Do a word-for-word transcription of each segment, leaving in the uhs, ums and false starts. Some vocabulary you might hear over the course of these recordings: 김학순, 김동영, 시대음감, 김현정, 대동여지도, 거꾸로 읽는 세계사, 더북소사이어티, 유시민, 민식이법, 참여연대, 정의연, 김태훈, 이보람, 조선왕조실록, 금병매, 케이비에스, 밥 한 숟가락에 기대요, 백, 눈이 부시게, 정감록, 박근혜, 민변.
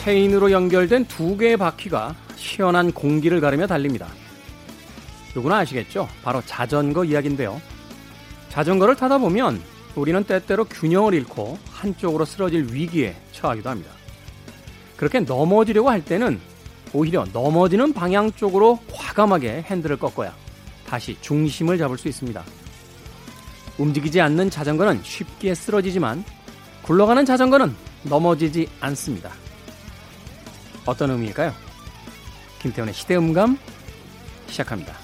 체인으로 연결된 두 개의 바퀴가 시원한 공기를 가르며 달립니다. 요거는 아시겠죠? 바로 자전거 이야기인데요. 자전거를 타다 보면 우리는 때때로 균형을 잃고 한쪽으로 쓰러질 위기에 처하기도 합니다. 그렇게 넘어지려고 할 때는 오히려 넘어지는 방향 쪽으로 과감하게 핸들을 꺾어야 다시 중심을 잡을 수 있습니다. 움직이지 않는 자전거는 쉽게 쓰러지지만 굴러가는 자전거는 넘어지지 않습니다. 어떤 의미일까요? 김태훈의 시대음감 시작합니다.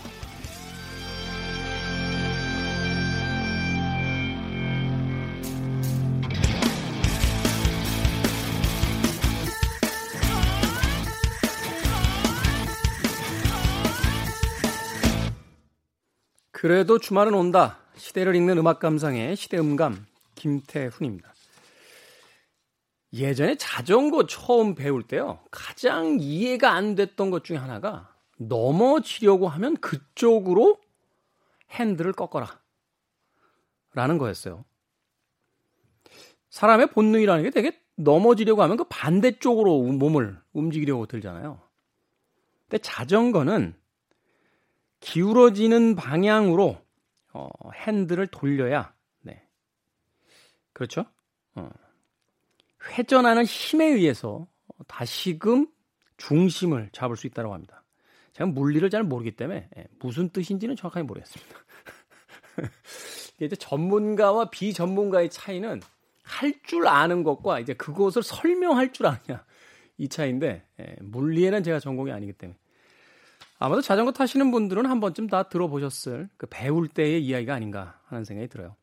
그래도 주말은 온다. 시대를 읽는 음악 감상의 시대음감 김태훈입니다. 예전에 자전거 처음 배울 때요. 가장 이해가 안 됐던 것 중에 하나가 넘어지려고 하면 그쪽으로 핸들을 꺾어라 라는 거였어요. 사람의 본능이라는 게 되게 넘어지려고 하면 그 반대쪽으로 몸을 움직이려고 들잖아요. 근데 자전거는 기울어지는 방향으로 어, 핸들을 돌려야 네. 그렇죠? 어. 회전하는 힘에 의해서 다시금 중심을 잡을 수 있다고 합니다. 제가 물리를 잘 모르기 때문에 무슨 뜻인지는 정확하게 모르겠습니다. 이제 전문가와 비전문가의 차이는 할 줄 아는 것과 이제 그것을 설명할 줄 아느냐 이 차이인데 물리에는 제가 전공이 아니기 때문에 아마도 자전거 타시는 분들은 한 번쯤 다 들어보셨을 그 배울 때의 이야기가 아닌가 하는 생각이 들어요.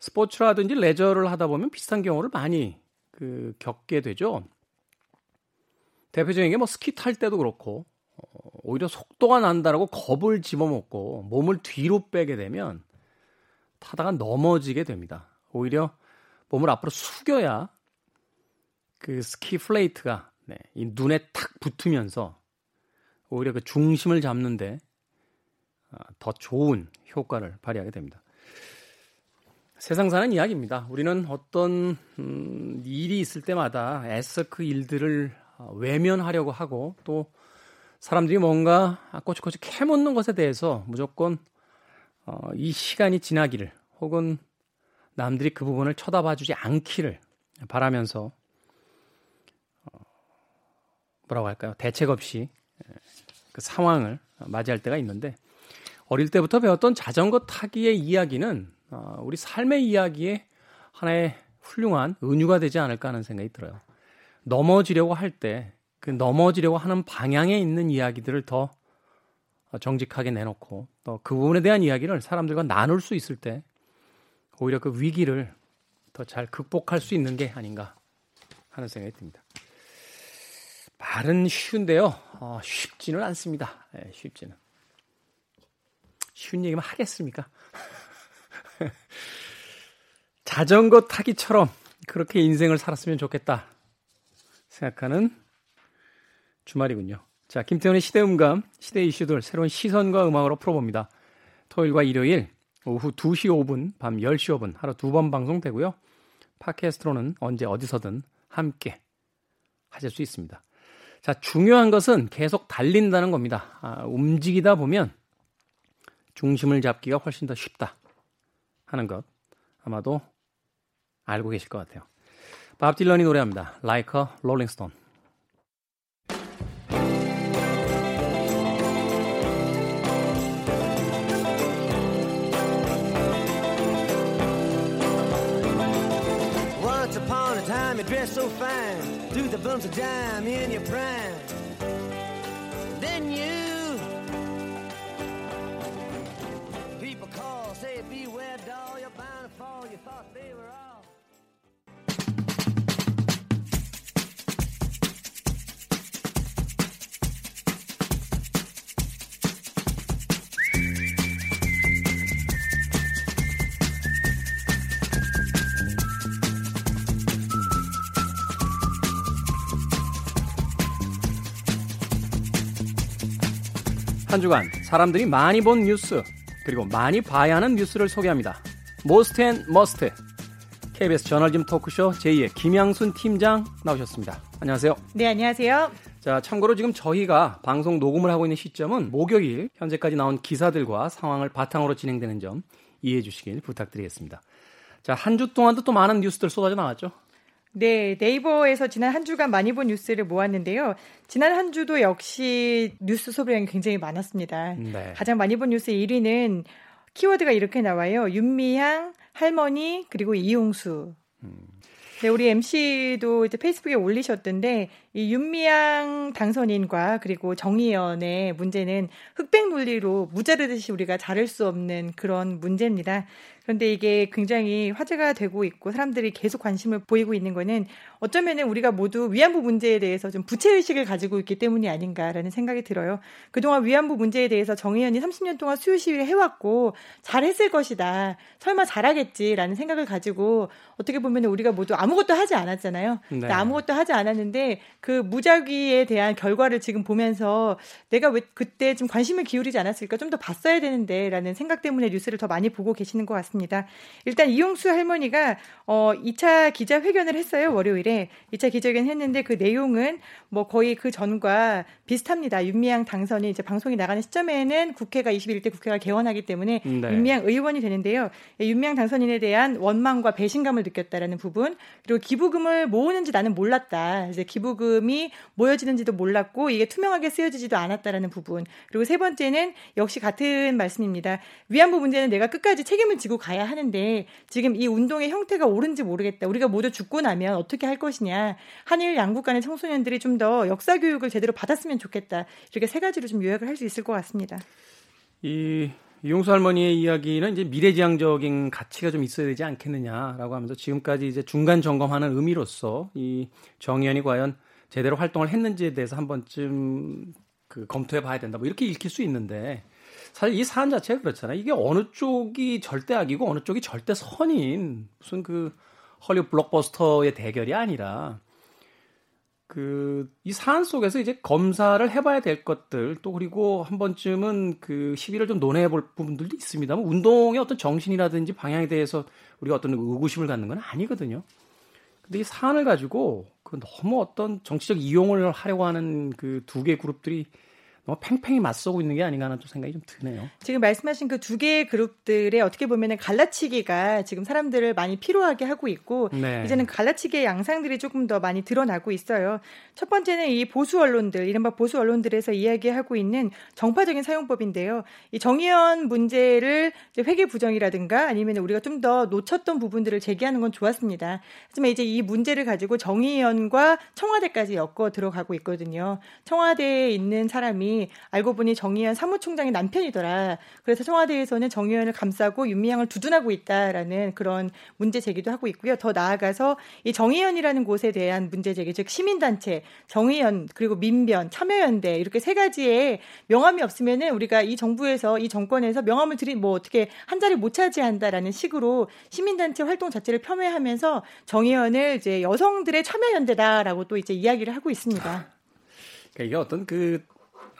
스포츠라든지 레저를 하다 보면 비슷한 경우를 많이 그 겪게 되죠. 대표적인 게 뭐 스키 탈 때도 그렇고 어, 오히려 속도가 난다라고 겁을 집어먹고 몸을 뒤로 빼게 되면 타다가 넘어지게 됩니다. 오히려 몸을 앞으로 숙여야 그 스키 플레이트가 네, 이 눈에 탁 붙으면서 오히려 그 중심을 잡는데 아, 더 좋은 효과를 발휘하게 됩니다. 세상 사는 이야기입니다. 우리는 어떤 음, 일이 있을 때마다 애써 그 일들을 외면하려고 하고 또 사람들이 뭔가 꼬치꼬치 캐묻는 것에 대해서 무조건 어, 이 시간이 지나기를 혹은 남들이 그 부분을 쳐다봐주지 않기를 바라면서 어, 뭐라고 할까요? 대책 없이 그 상황을 맞이할 때가 있는데 어릴 때부터 배웠던 자전거 타기의 이야기는 어, 우리 삶의 이야기에 하나의 훌륭한 은유가 되지 않을까 하는 생각이 들어요. 넘어지려고 할 때 그 넘어지려고 하는 방향에 있는 이야기들을 더 정직하게 내놓고 또 그 부분에 대한 이야기를 사람들과 나눌 수 있을 때 오히려 그 위기를 더 잘 극복할 수 있는 게 아닌가 하는 생각이 듭니다. 말은 쉬운데요. 어, 쉽지는 않습니다. 네, 쉽지는. 쉬운 얘기만 하겠습니까? 자전거 타기처럼 그렇게 인생을 살았으면 좋겠다 생각하는 주말이군요. 자, 김태훈의 시대음감, 시대 이슈들 새로운 시선과 음악으로 풀어봅니다. 토요일과 일요일 오후 두 시 오 분, 밤 열 시 오 분 하루 두 번 방송되고요. 팟캐스트로는 언제 어디서든 함께 하실 수 있습니다. 자, 중요한 것은 계속 달린다는 겁니다. 아, 움직이다 보면 중심을 잡기가 훨씬 더 쉽다 하는 것 아마도 알고 계실 것 같아요. 밥 딜런이 노래합니다. Like a Rolling Stone. Once upon a time you dressed so fine through the bumps of dime in your prime. Then you 한 주간 사람들이 많이 본 뉴스 그리고 많이 봐야 하는 뉴스를 소개합니다. Most and Must 케이비에스 저널즘 토크쇼 제이의 김학순 팀장 나오셨습니다. 안녕하세요. 네, 안녕하세요. 자, 참고로 지금 저희가 방송 녹음을 하고 있는 시점은 목요일 현재까지 나온 기사들과 상황을 바탕으로 진행되는 점 이해해 주시길 부탁드리겠습니다. 자, 한 주 동안도 또 많은 뉴스들 쏟아져 나왔죠? 네, 네이버에서 지난 한 주간 많이 본 뉴스를 모았는데요. 지난 한 주도 역시 뉴스 소비량이 굉장히 많았습니다. 네. 가장 많이 본 뉴스 일 위는 키워드가 이렇게 나와요. 윤미향, 할머니, 그리고 이용수. 음. 네, 우리 엠씨도 이제 페이스북에 올리셨던데 이 윤미향 당선인과 그리고 정의연의 문제는 흑백 논리로 무자르듯이 우리가 자를 수 없는 그런 문제입니다. 그런데 이게 굉장히 화제가 되고 있고 사람들이 계속 관심을 보이고 있는 거는 어쩌면 우리가 모두 위안부 문제에 대해서 좀 부채의식을 가지고 있기 때문이 아닌가라는 생각이 들어요. 그동안 위안부 문제에 대해서 정의연이 삼십 년 동안 수요 시위를 해왔고 잘했을 것이다. 설마 잘하겠지라는 생각을 가지고 어떻게 보면 우리가 모두 아무것도 하지 않았잖아요. 네. 아무것도 하지 않았는데 그 무작위에 대한 결과를 지금 보면서 내가 왜 그때 좀 관심을 기울이지 않았을까? 좀 더 봤어야 되는데 라는 생각 때문에 뉴스를 더 많이 보고 계시는 것 같습니다. 일단 이용수 할머니가 어, 이 차 기자회견을 했어요. 월요일에 이 차 기자회견을 했는데 그 내용은 뭐 거의 그 전과 비슷합니다. 윤미향 당선이 이제 방송이 나가는 시점에는 국회가 이십일 대 국회가 개원하기 때문에 네. 윤미향 의원이 되는데요. 윤미향 당선인에 대한 원망과 배신감을 느꼈다라는 부분, 그리고 기부금을 모으는지 나는 몰랐다. 이제 기부금이 모여지는지도 몰랐고 이게 투명하게 쓰여지지도 않았다라는 부분, 그리고 세 번째는 역시 같은 말씀입니다. 위안부 문제는 내가 끝까지 책임을 지고 가야 하는데 지금 이 운동의 형태가 옳은지 모르겠다. 우리가 모두 죽고 나면 어떻게 할 것이냐. 한일 양국 간의 청소년들이 좀 더 역사 교육을 제대로 받았으면 좋겠다. 이렇게 세 가지로 좀 요약을 할 수 있을 것 같습니다. 이 이용수 할머니의 이야기는 이제 미래지향적인 가치가 좀 있어야 되지 않겠느냐라고 하면서 지금까지 이제 중간 점검하는 의미로서 이 정의연이 과연 제대로 활동을 했는지에 대해서 한 번쯤 그 검토해 봐야 된다. 뭐 이렇게 읽힐 수 있는데. 사실 이 사안 자체가 그렇잖아요. 이게 어느 쪽이 절대 악이고 어느 쪽이 절대 선인 무슨 그 헐리우드 블록버스터의 대결이 아니라 그 이 사안 속에서 이제 검사를 해봐야 될 것들 또 그리고 한 번쯤은 그 시비를 좀 논해볼 부분들도 있습니다만 운동의 어떤 정신이라든지 방향에 대해서 우리가 어떤 의구심을 갖는 건 아니거든요. 근데 이 사안을 가지고 그 너무 어떤 정치적 이용을 하려고 하는 그 두 개의 그룹들이 뭐 팽팽히 맞서고 있는 게 아닌가 하는 또 생각이 좀 드네요. 지금 말씀하신 그 두 개의 그룹들의 어떻게 보면 갈라치기가 지금 사람들을 많이 피로하게 하고 있고 네. 이제는 갈라치기의 양상들이 조금 더 많이 드러나고 있어요. 첫 번째는 이 보수 언론들, 이른바 보수 언론들에서 이야기하고 있는 정파적인 사용법인데요. 이 정의연 문제를 이제 회계 부정이라든가 아니면 우리가 좀 더 놓쳤던 부분들을 제기하는 건 좋았습니다. 하지만 이제 이 문제를 가지고 정의연과 청와대까지 엮어 들어가고 있거든요. 청와대에 있는 사람이 알고 보니 정의연 사무총장의 남편이더라. 그래서 청와대에서는 정의연을 감싸고 윤미향을 두둔하고 있다라는 그런 문제 제기도 하고 있고요. 더 나아가서 이 정의연이라는 곳에 대한 문제 제기, 즉 시민단체, 정의연, 그리고 민변, 참여연대 이렇게 세 가지의 명함이 없으면은 우리가 이 정부에서 이 정권에서 명함을 들이 뭐 어떻게 한 자리 못 차지한다라는 식으로 시민단체 활동 자체를 폄훼하면서 정의연을 이제 여성들의 참여연대다라고 또 이제 이야기를 하고 있습니다. 그러니까 이게 어떤 그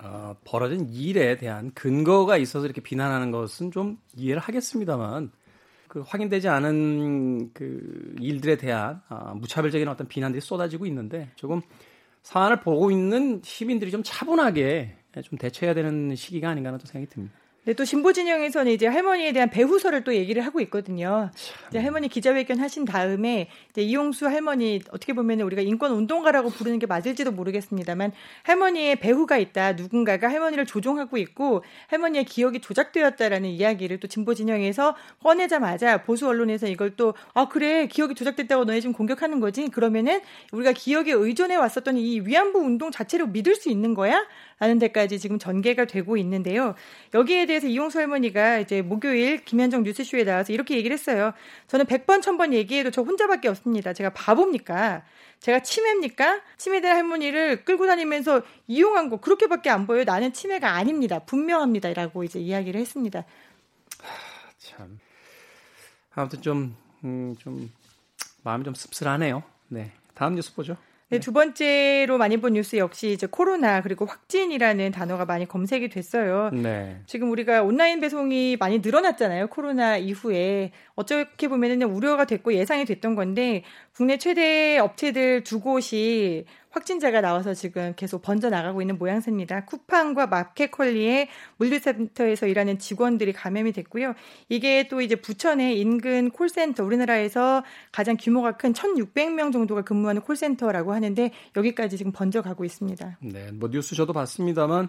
어, 벌어진 일에 대한 근거가 있어서 이렇게 비난하는 것은 좀 이해를 하겠습니다만 그 확인되지 않은 그 일들에 대한 아, 무차별적인 어떤 비난들이 쏟아지고 있는데 조금 사안을 보고 있는 시민들이 좀 차분하게 좀 대처해야 되는 시기가 아닌가 하는 생각이 듭니다. 네, 또 진보 진영에서는 이제 할머니에 대한 배후설을 또 얘기를 하고 있거든요. 이제 할머니 기자회견 하신 다음에 이제 이용수 할머니 어떻게 보면 우리가 인권 운동가라고 부르는 게 맞을지도 모르겠습니다만 할머니의 배후가 있다. 누군가가 할머니를 조종하고 있고 할머니의 기억이 조작되었다라는 이야기를 또 진보 진영에서 꺼내자마자 보수 언론에서 이걸 또 아 그래 기억이 조작됐다고 너네 지금 공격하는 거지? 그러면은 우리가 기억에 의존해 왔었던 이 위안부 운동 자체를 믿을 수 있는 거야? 라는 데까지 지금 전개가 되고 있는데요. 여기에 대해서 이용수 할머니가 이제 목요일 김현정 뉴스쇼에 나와서 이렇게 얘기를 했어요. 저는 백 번, 천 번 얘기해도 저 혼자밖에 없습니다. 제가 바보입니까? 제가 치매입니까? 치매된 할머니를 끌고 다니면서 이용한 거 그렇게밖에 안 보여요. 나는 치매가 아닙니다. 분명합니다. 라고 이제 이야기를 했습니다. 하, 참. 아무튼 좀, 음, 좀 마음이 좀 씁쓸하네요. 네. 다음 뉴스 보죠. 네, 두 번째로 많이 본 뉴스 역시 이제 코로나 그리고 확진이라는 단어가 많이 검색이 됐어요. 네. 지금 우리가 온라인 배송이 많이 늘어났잖아요. 코로나 이후에 어떻게 보면 우려가 됐고 예상이 됐던 건데 국내 최대 업체들 두 곳이 확진자가 나와서 지금 계속 번져나가고 있는 모양새입니다. 쿠팡과 마켓컬리의 물류센터에서 일하는 직원들이 감염이 됐고요. 이게 또 이제 부천의 인근 콜센터, 우리나라에서 가장 규모가 큰 천육백 명 정도가 근무하는 콜센터라고 하는데 여기까지 지금 번져가고 있습니다. 네, 뭐 뉴스 저도 봤습니다만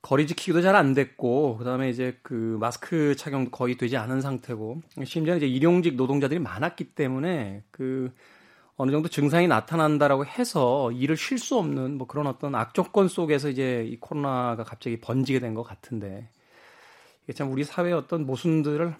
거리 지키기도 잘 안 됐고 그다음에 이제 그 마스크 착용도 거의 되지 않은 상태고 심지어 이제 일용직 노동자들이 많았기 때문에 그 어느 정도 증상이 나타난다라고 해서 일을 쉴 수 없는 뭐 그런 어떤 악조건 속에서 이제 이 코로나가 갑자기 번지게 된 것 같은데 이게 참 우리 사회의 어떤 모순들을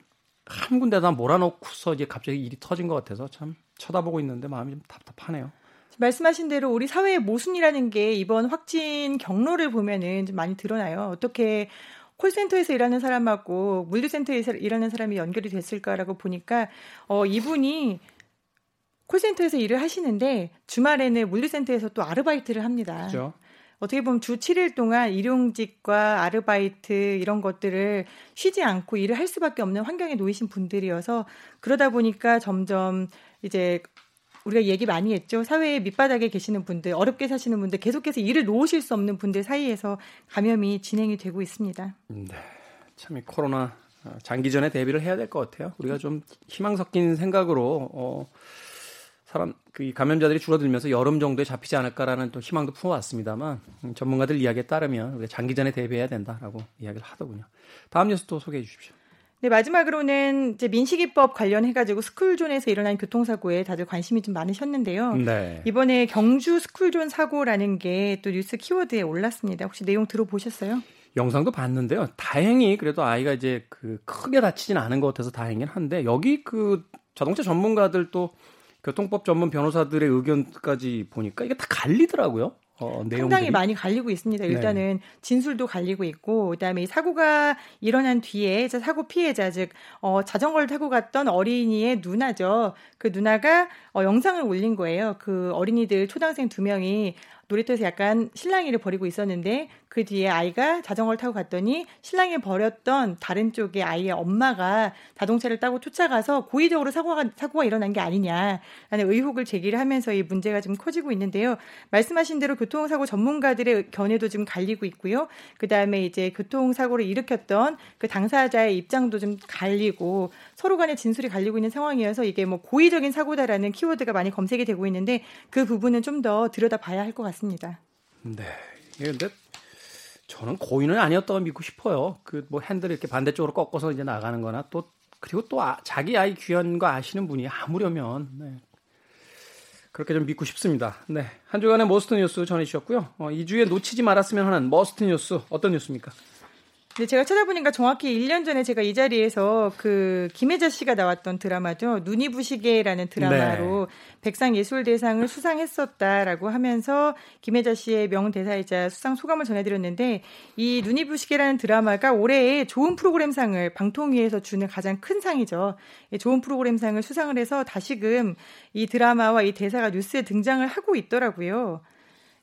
한 군데다 몰아넣고서 이제 갑자기 일이 터진 것 같아서 참 쳐다보고 있는데 마음이 좀 답답하네요. 말씀하신 대로 우리 사회의 모순이라는 게 이번 확진 경로를 보면은 좀 많이 드러나요. 어떻게 콜센터에서 일하는 사람하고 물류센터에서 일하는 사람이 연결이 됐을까라고 보니까 어, 이분이 콜센터에서 일을 하시는데 주말에는 물류센터에서 또 아르바이트를 합니다. 그렇죠. 어떻게 보면 주 칠 일 동안 일용직과 아르바이트 이런 것들을 쉬지 않고 일을 할 수밖에 없는 환경에 놓이신 분들이어서 그러다 보니까 점점 이제 우리가 얘기 많이 했죠. 사회의 밑바닥에 계시는 분들, 어렵게 사시는 분들, 계속해서 일을 놓으실 수 없는 분들 사이에서 감염이 진행이 되고 있습니다. 네, 참 이 코로나 장기전에 대비를 해야 될 것 같아요. 우리가 좀 희망 섞인 생각으로 어, 사람 그 감염자들이 줄어들면서 여름 정도에 잡히지 않을까라는 또 희망도 품어왔습니다만 전문가들 이야기에 따르면 우리가 장기전에 대비해야 된다라고 이야기를 하더군요. 다음 뉴스 또 소개해 주십시오. 네, 마지막으로는 이제 민식이법 관련해가지고 스쿨존에서 일어난 교통사고에 다들 관심이 좀 많으셨는데요. 네. 이번에 경주 스쿨존 사고라는 게 또 뉴스 키워드에 올랐습니다. 혹시 내용 들어보셨어요? 영상도 봤는데요. 다행히 그래도 아이가 이제 그 크게 다치진 않은 것 같아서 다행이긴 한데 여기 그 자동차 전문가들 또 교통법 전문 변호사들의 의견까지 보니까 이게 다 갈리더라고요. 어, 상당히 많이 갈리고 있습니다. 일단은 네. 진술도 갈리고 있고 그다음에 이 사고가 일어난 뒤에 사고 피해자 즉 어, 자전거를 타고 갔던 어린이의 누나죠. 그 누나가 어, 영상을 올린 거예요. 그 어린이들 초등학생 두 명이 놀이터에서 약간 실랑이를 벌이고 있었는데 그 뒤에 아이가 자전거를 타고 갔더니 실랑이를 벌였던 다른 쪽의 아이의 엄마가 자동차를 타고 쫓아가서 고의적으로 사고가, 사고가 일어난 게 아니냐라는 의혹을 제기를 하면서 이 문제가 지금 커지고 있는데요. 말씀하신 대로 교통사고 전문가들의 견해도 지금 갈리고 있고요. 그다음에 이제 교통사고를 일으켰던 그 당사자의 입장도 좀 갈리고 서로 간의 진술이 갈리고 있는 상황이어서 이게 뭐 고의적인 사고다라는 키워드가 많이 검색이 되고 있는데 그 부분은 좀 더 들여다봐야 할 것 같습니다. 맞습니다. 네, 그런데 저는 고의는 아니었다고 믿고 싶어요. 그 뭐 핸들 이렇게 반대쪽으로 꺾어서 이제 나가는거나 또 그리고 또 아, 자기 아이 귀한 거 아시는 분이 아무려면 네. 그렇게 좀 믿고 싶습니다. 네, 한 주간의 머스트 뉴스 전해주셨고요. 어, 이 주에 놓치지 말았으면 하는 머스트 뉴스 어떤 뉴스입니까? 네, 제가 찾아보니까 정확히 일 년 전에 제가 이 자리에서 그 김혜자 씨가 나왔던 드라마죠. 눈이 부시게라는 드라마로 네. 백상예술대상을 수상했었다라고 하면서 김혜자 씨의 명대사이자 수상 소감을 전해드렸는데 이 눈이 부시게라는 드라마가 올해에 좋은 프로그램상을 방통위에서 주는 가장 큰 상이죠. 좋은 프로그램상을 수상을 해서 다시금 이 드라마와 이 대사가 뉴스에 등장을 하고 있더라고요.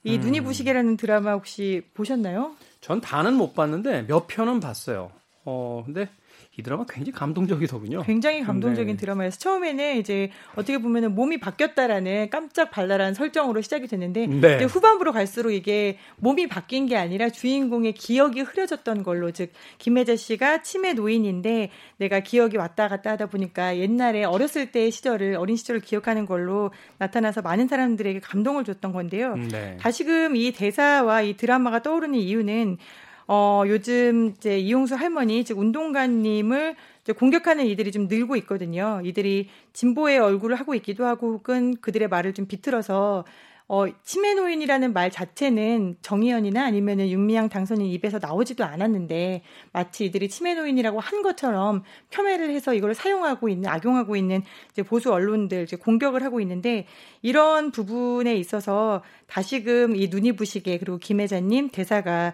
이 음. 눈이 부시게라는 드라마 혹시 보셨나요? 전 다는 못 봤는데 몇 편은 봤어요. 어, 근데 이 드라마 굉장히 감동적이더군요. 굉장히 감동적인 네. 드라마에서 처음에는 이제 어떻게 보면은 몸이 바뀌었다라는 깜짝 발랄한 설정으로 시작이 됐는데 네. 이제 후반부로 갈수록 이게 몸이 바뀐 게 아니라 주인공의 기억이 흐려졌던 걸로 즉 김혜자 씨가 치매 노인인데 내가 기억이 왔다 갔다 하다 보니까 옛날에 어렸을 때의 시절을 어린 시절을 기억하는 걸로 나타나서 많은 사람들에게 감동을 줬던 건데요. 네. 다시금 이 대사와 이 드라마가 떠오르는 이유는 어, 요즘 이제 이용수 할머니, 즉 운동가님을 이제 공격하는 이들이 좀 늘고 있거든요. 이들이 진보의 얼굴을 하고 있기도 하고 혹은 그들의 말을 좀 비틀어서 어, 치매 노인이라는 말 자체는 정의연이나 아니면은 윤미향 당선인 입에서 나오지도 않았는데 마치 이들이 치매 노인이라고 한 것처럼 폄훼를 해서 이걸 사용하고 있는 악용하고 있는 이제 보수 언론들 이제 공격을 하고 있는데 이런 부분에 있어서 다시금 이 눈이 부시게 그리고 김혜자님 대사가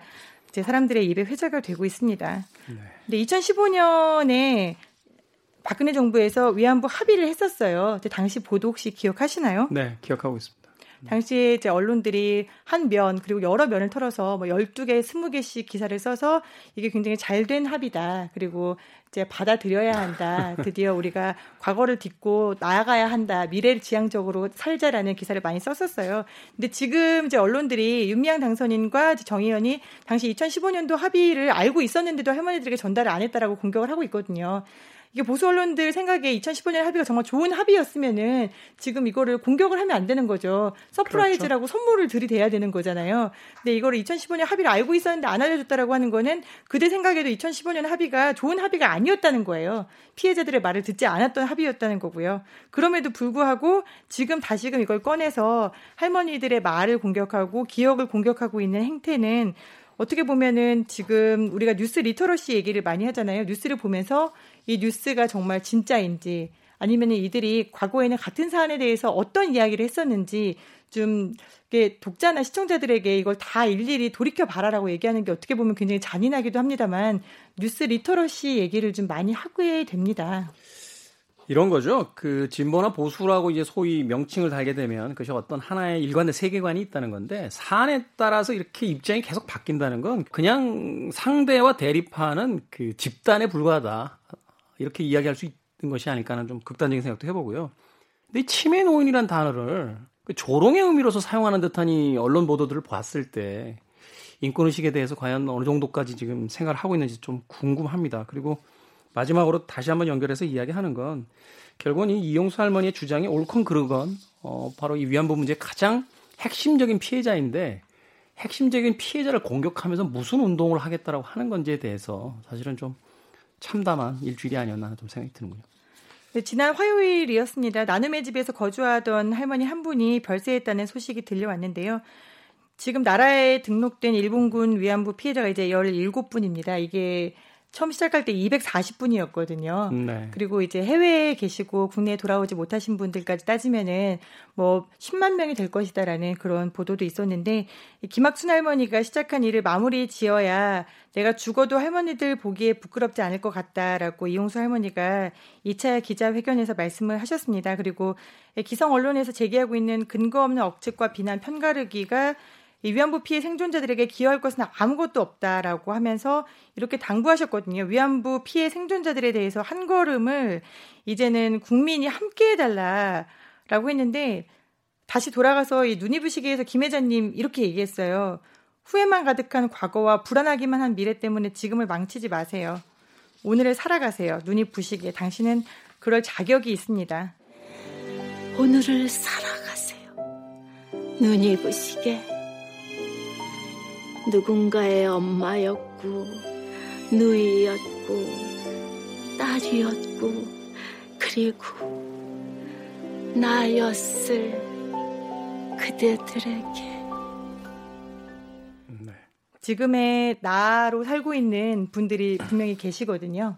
이제 사람들의 입에 회자가 되고 있습니다. 근데 이천십오 년에 박근혜 정부에서 위안부 합의를 했었어요. 당시 보도 혹시 기억하시나요? 네, 기억하고 있습니다. 당시에 이제 언론들이 한 면 그리고 여러 면을 털어서 뭐 열두 개, 스무 개씩 기사를 써서 이게 굉장히 잘된 합의다. 그리고 이제 받아들여야 한다. 드디어 우리가 과거를 딛고 나아가야 한다. 미래를 지향적으로 살자라는 기사를 많이 썼었어요. 근데 지금 이제 언론들이 윤미향 당선인과 정의연이 당시 이천십오 년도 합의를 알고 있었는데도 할머니들에게 전달을 안 했다라고 공격을 하고 있거든요. 이게 보수 언론들 생각에 이천십오 년 합의가 정말 좋은 합의였으면은 지금 이거를 공격을 하면 안 되는 거죠. 서프라이즈라고 그렇죠. 선물을 들이대야 되는 거잖아요. 근데 이거를 이천십오 년 합의를 알고 있었는데 안 알려줬다라고 하는 거는 그들 생각에도 이천십오 년 합의가 좋은 합의가 아니었다는 거예요. 피해자들의 말을 듣지 않았던 합의였다는 거고요. 그럼에도 불구하고 지금 다시금 이걸 꺼내서 할머니들의 말을 공격하고 기억을 공격하고 있는 행태는 어떻게 보면은 지금 우리가 뉴스 리터러시 얘기를 많이 하잖아요. 뉴스를 보면서 이 뉴스가 정말 진짜인지 아니면 이들이 과거에는 같은 사안에 대해서 어떤 이야기를 했었는지 좀 독자나 시청자들에게 이걸 다 일일이 돌이켜봐라라고 얘기하는 게 어떻게 보면 굉장히 잔인하기도 합니다만 뉴스 리터러시 얘기를 좀 많이 하게 됩니다. 이런 거죠. 그 진보나 보수라고 이제 소위 명칭을 달게 되면 그것이 어떤 하나의 일관된 세계관이 있다는 건데 사안에 따라서 이렇게 입장이 계속 바뀐다는 건 그냥 상대와 대립하는 그 집단에 불과하다. 이렇게 이야기할 수 있는 것이 아닐까 하는 좀 극단적인 생각도 해보고요. 근데 이 치매 노인이란 단어를 그 조롱의 의미로서 사용하는 듯한 이 언론 보도들을 봤을 때 인권의식에 대해서 과연 어느 정도까지 지금 생각을 하고 있는지 좀 궁금합니다. 그리고 마지막으로 다시 한번 연결해서 이야기하는 건 결국은 이 이용수 할머니의 주장이 옳건 그르건 어, 바로 이 위안부 문제의 가장 핵심적인 피해자인데 핵심적인 피해자를 공격하면서 무슨 운동을 하겠다라고 하는 건지에 대해서 사실은 좀 참담한 일주일이 아니었나 하는 생각이 드는군요. 네, 지난 화요일이었습니다. 나눔의 집에서 거주하던 할머니 한 분이 별세했다는 소식이 들려왔는데요. 지금 나라에 등록된 일본군 위안부 피해자가 이제 열일곱 분입니다. 이게 처음 시작할 때 이백사십 분이었거든요. 네. 그리고 이제 해외에 계시고 국내에 돌아오지 못하신 분들까지 따지면은 뭐 십만 명이 될 것이다라는 그런 보도도 있었는데 김학순 할머니가 시작한 일을 마무리 지어야 내가 죽어도 할머니들 보기에 부끄럽지 않을 것 같다라고 이용수 할머니가 이 차 기자회견에서 말씀을 하셨습니다. 그리고 기성 언론에서 제기하고 있는 근거 없는 억측과 비난 편가르기가 이 위안부 피해 생존자들에게 기여할 것은 아무것도 없다라고 하면서 이렇게 당부하셨거든요. 위안부 피해 생존자들에 대해서 한 걸음을 이제는 국민이 함께 해달라라고 했는데 다시 돌아가서 이 눈이 부시게에서 김혜자님 이렇게 얘기했어요. 후회만 가득한 과거와 불안하기만 한 미래 때문에 지금을 망치지 마세요. 오늘을 살아가세요. 눈이 부시게 당신은 그럴 자격이 있습니다. 오늘을 살아가세요. 눈이 부시게 누군가의 엄마였고 누이였고 딸이었고 그리고 나였을 그대들에게 네. 지금의 나로 살고 있는 분들이 분명히 계시거든요.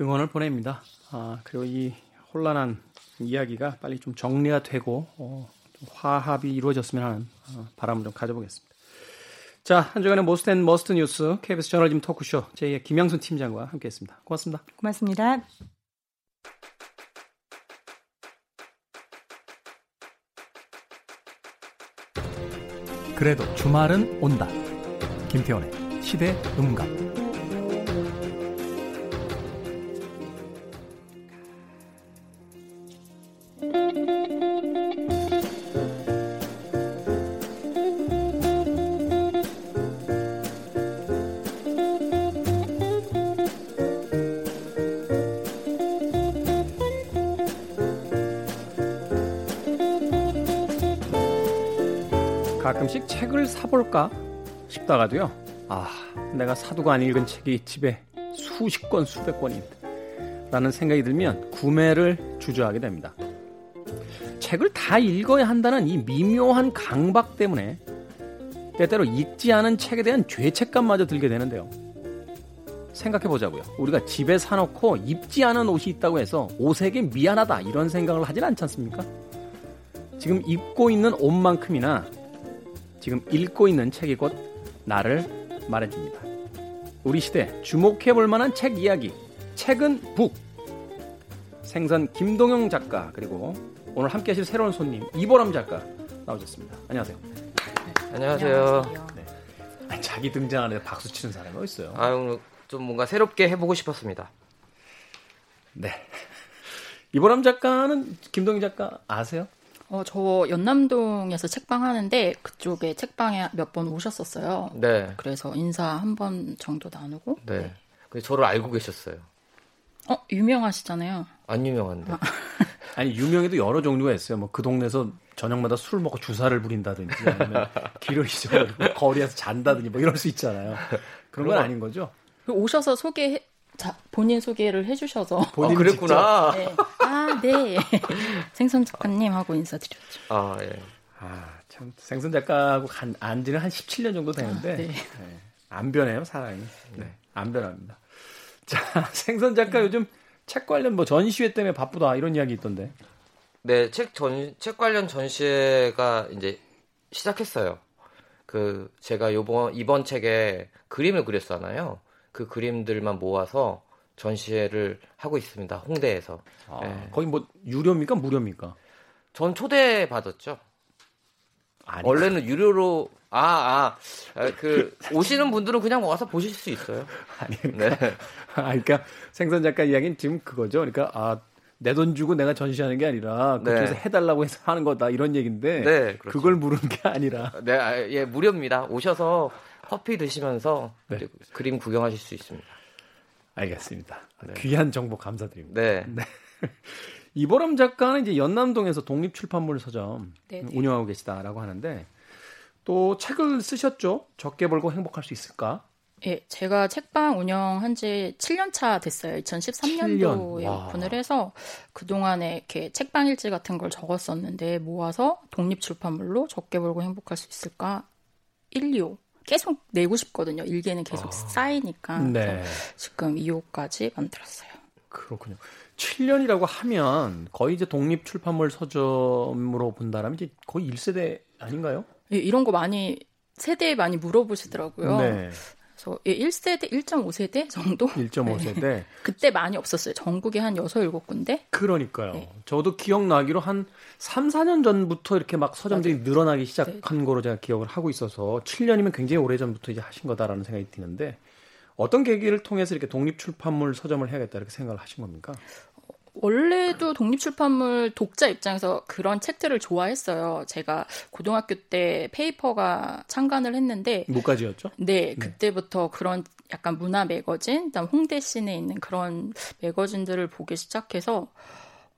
응원을 보냅니다. 아, 그리고 이 혼란한 이야기가 빨리 좀 정리가 되고 어, 좀 화합이 이루어졌으면 하는 어, 바람을 좀 가져보겠습니다. 자, 한 주간의 머스트 앤 머스트 뉴스 케이비에스 저널리즘 토크쇼 제이의 김향순 팀장과 함께했습니다. 고맙습니다. 고맙습니다. 그래도 주말은 온다. 김태원의 시대 음감. 가끔씩 책을 사볼까 싶다가도요. 아, 내가 사두고 안 읽은 책이 집에 수십 권, 수백 권인데 라는 생각이 들면 구매를 주저하게 됩니다. 책을 다 읽어야 한다는 이 미묘한 강박 때문에 때때로 읽지 않은 책에 대한 죄책감마저 들게 되는데요. 생각해보자고요. 우리가 집에 사놓고 입지 않은 옷이 있다고 해서 옷에게 미안하다 이런 생각을 하진 않지 않습니까? 지금 입고 있는 옷만큼이나 지금 읽고 있는 책이 곧 나를 말해줍니다. 우리 시대 주목해볼 만한 책 이야기 책은 북. 생선 김동영 작가 그리고 오늘 함께 하실 새로운 손님 이보람 작가 나오셨습니다. 안녕하세요. 네, 안녕하세요. 네. 아니, 자기 등장하는데 박수 치는 사람이 어딨어요? 아유, 좀 뭔가 새롭게 해보고 싶었습니다. 네. 이보람 작가는 김동영 작가 아세요? 어, 저 연남동에서 책방 하는데 그쪽에 책방에 몇 번 오셨었어요. 네. 그래서 인사 한 번 정도 나누고. 네. 네. 근데 저를 알고 계셨어요. 어, 유명하시잖아요. 안 유명한데. 아. 아니, 유명해도 여러 종류가 있어요. 뭐 그 동네에서 저녁마다 술 먹고 주사를 부린다든지 아니면 길을 잊어버리고 거리에서 잔다든지 뭐 이럴 수 있잖아요. 그런 건 아닌 거죠? 오셔서 소개해 자, 본인 소개를 해주셔서. 본인 아, 그랬구나. 네. 아, 네. 생선 작가님 하고 인사드렸죠. 아, 예. 아, 참. 생선 작가하고 간, 안 지는 한 십칠 년 정도 되는데. 아, 네. 네. 안 변해요, 사람이. 네. 안 변합니다. 자, 생선 작가 네. 요즘 책 관련 뭐 전시회 때문에 바쁘다 이런 이야기 있던데. 네, 책 전, 책 관련 전시회가 이제 시작했어요. 그, 제가 요번, 이번 책에 그림을 그렸잖아요. 그 그림들만 모아서 전시회를 하고 있습니다. 홍대에서. 아, 네. 거기 뭐 유료입니까? 무료입니까? 전 초대 받았죠. 아니, 원래는 유료로 아아 아, 그 오시는 분들은 그냥 와서 보실 수 있어요. 아니, 그러니까, 네. 아, 그러니까 생선 작가 이야기는 지금 그거죠. 그러니까 아, 내 돈 주고 내가 전시하는 게 아니라 그쪽에서 네. 해달라고 해서 하는 거다 이런 얘기인데 네, 그렇죠. 그걸 물은 게 아니라 네, 아, 예, 무료입니다. 오셔서. 커피 드시면서 네. 그림 구경하실 수 있습니다. 알겠습니다. 네. 귀한 정보 감사드립니다. 네. 네. 이보람 작가는 이제 연남동에서 독립출판물 서점 네네. 운영하고 계시다라고 하는데 또 책을 쓰셨죠? 적게 벌고 행복할 수 있을까? 예, 제가 책방 운영한 지 칠 년 차 됐어요. 이천십삼 년도에 오픈을 해서 그동안에 이렇게 책방 일지 같은 걸 적었었는데 모아서 독립출판물로 적게 벌고 행복할 수 있을까? 일, 이 호. 계속 내고 싶거든요. 일 개는 계속 아, 쌓이니까. 네. 지금 이 호까지 만들었어요. 그렇군요. 칠 년이라고 하면 거의 이제 독립 출판물 서점으로 본다라면 이제 거의 일 세대 아닌가요? 예, 이런 거 많이 세대에 많이 물어보시더라고요. 네. 그래서 예, 일 세대, 일 점 오 세대 정도? 일 점 오 세대. 네. 그때 많이 없었어요. 전국에 한 여섯, 일곱 군데. 그러니까요. 네. 저도 기억나기로 한 삼, 사 년 전부터 이렇게 막 서점들이 맞아요. 늘어나기 시작한 네. 거로 제가 기억을 하고 있어서 칠 년이면 굉장히 오래전부터 이제 하신 거다라는 생각이 드는데 어떤 계기를 통해서 이렇게 독립출판물 서점을 해야겠다 이렇게 생각을 하신 겁니까? 원래도 독립출판물 독자 입장에서 그런 책들을 좋아했어요. 제가 고등학교 때 페이퍼가 창간을 했는데 뭐까지였죠? 네, 그때부터 네. 그런 약간 문화 매거진, 그다음 홍대 씬에 있는 그런 매거진들을 보기 시작해서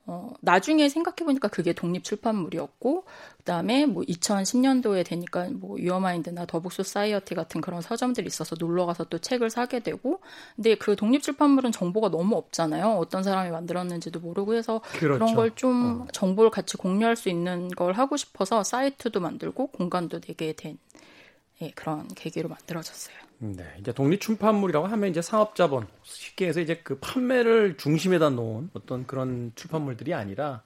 어, 나중에 생각해보니까 그게 독립출판물이었고 그다음에 뭐 이천십 년도에 되니까 뭐 유어마인드나 더북소사이어티 같은 그런 서점들이 있어서 놀러가서 또 책을 사게 되고 근데 그 독립출판물은 정보가 너무 없잖아요. 어떤 사람이 만들었는지도 모르고 해서 그렇죠. 그런 걸 좀 어. 정보를 같이 공유할 수 있는 걸 하고 싶어서 사이트도 만들고 공간도 내게 된 예, 그런 계기로 만들어졌어요. 네, 이제 독립출판물이라고 하면 이제 상업자본, 쉽게 해서 이제 그 판매를 중심에다 놓은 어떤 그런 출판물들이 아니라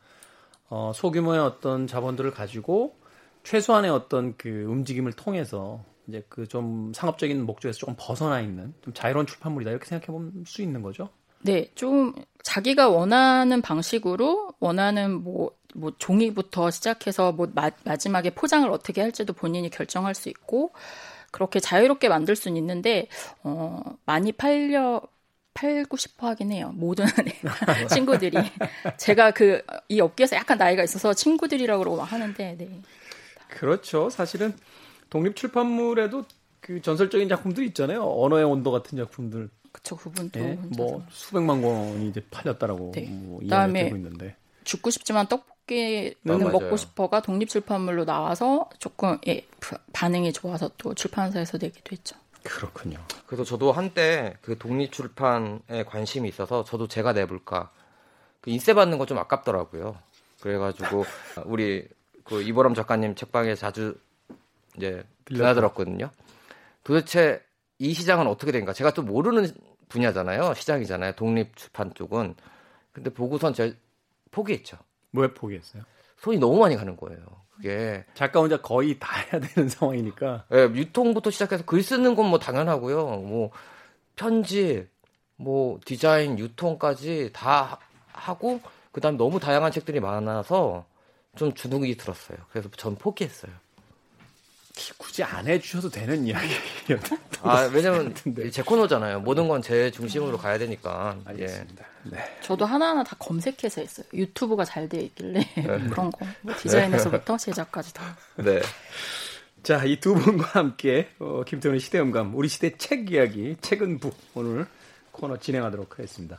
어, 소규모의 어떤 자본들을 가지고 최소한의 어떤 그 움직임을 통해서 이제 그 좀 상업적인 목적에서 조금 벗어나 있는 좀 자유로운 출판물이다 이렇게 생각해 볼 수 있는 거죠. 네, 좀 자기가 원하는 방식으로 원하는 뭐. 뭐 종이부터 시작해서 뭐 마, 마지막에 포장을 어떻게 할지도 본인이 결정할 수 있고 그렇게 자유롭게 만들 수는 있는데 어, 많이 팔려 팔고 싶어 하긴 해요. 모든 친구들이 제가 그 이 업계에서 약간 나이가 있어서 친구들이라고 그러고 막 하는데 네. 그렇죠. 사실은 독립 출판물에도 그 전설적인 작품들 있잖아요. 언어의 온도 같은 작품들. 그렇죠. 그분도 네, 뭐 수백만 권이 이제 팔렸다라고 네. 뭐 이야기가 되고 있는데. 죽고 싶지만 떡볶이는 아, 먹고 싶어가 독립출판물로 나와서 조금 예, 반응이 좋아서 또 출판사에서 내기도 했죠. 그렇군요. 그래서 저도 한때 그 독립출판에 관심이 있어서 저도 제가 내볼까. 그 인쇄 받는 거 좀 아깝더라고요. 그래가지고 우리 그 이보람 작가님 책방에 자주 이제 드나들었거든요. 도대체 이 시장은 어떻게 된가. 제가 또 모르는 분야잖아요. 시장이잖아요. 독립출판 쪽은. 근데 보고선 제 포기했죠. 왜 포기했어요? 손이 너무 많이 가는 거예요. 그게 작가 혼자 거의 다 해야 되는 상황이니까. 예, 유통부터 시작해서 글 쓰는 건 뭐 당연하고요. 뭐 편집, 뭐 디자인, 유통까지 다 하고 그다음 너무 다양한 책들이 많아서 좀 주눅이 들었어요. 그래서 전 포기했어요. 굳이 안 해주셔도 되는 이야기였던 아, 왜냐면 제 코너잖아요. 모든 건 제 중심으로 가야 되니까. 알겠습니다. 예. 네. 저도 하나하나 다 검색해서 했어요. 유튜브가 잘 돼 있길래 네. 그런 거. 뭐 디자인에서부터 제작까지 다. 네. 자, 이 두 분과 함께 어, 김태훈의 시대음감, 우리 시대 책 이야기, 책은 북 오늘 코너 진행하도록 하겠습니다.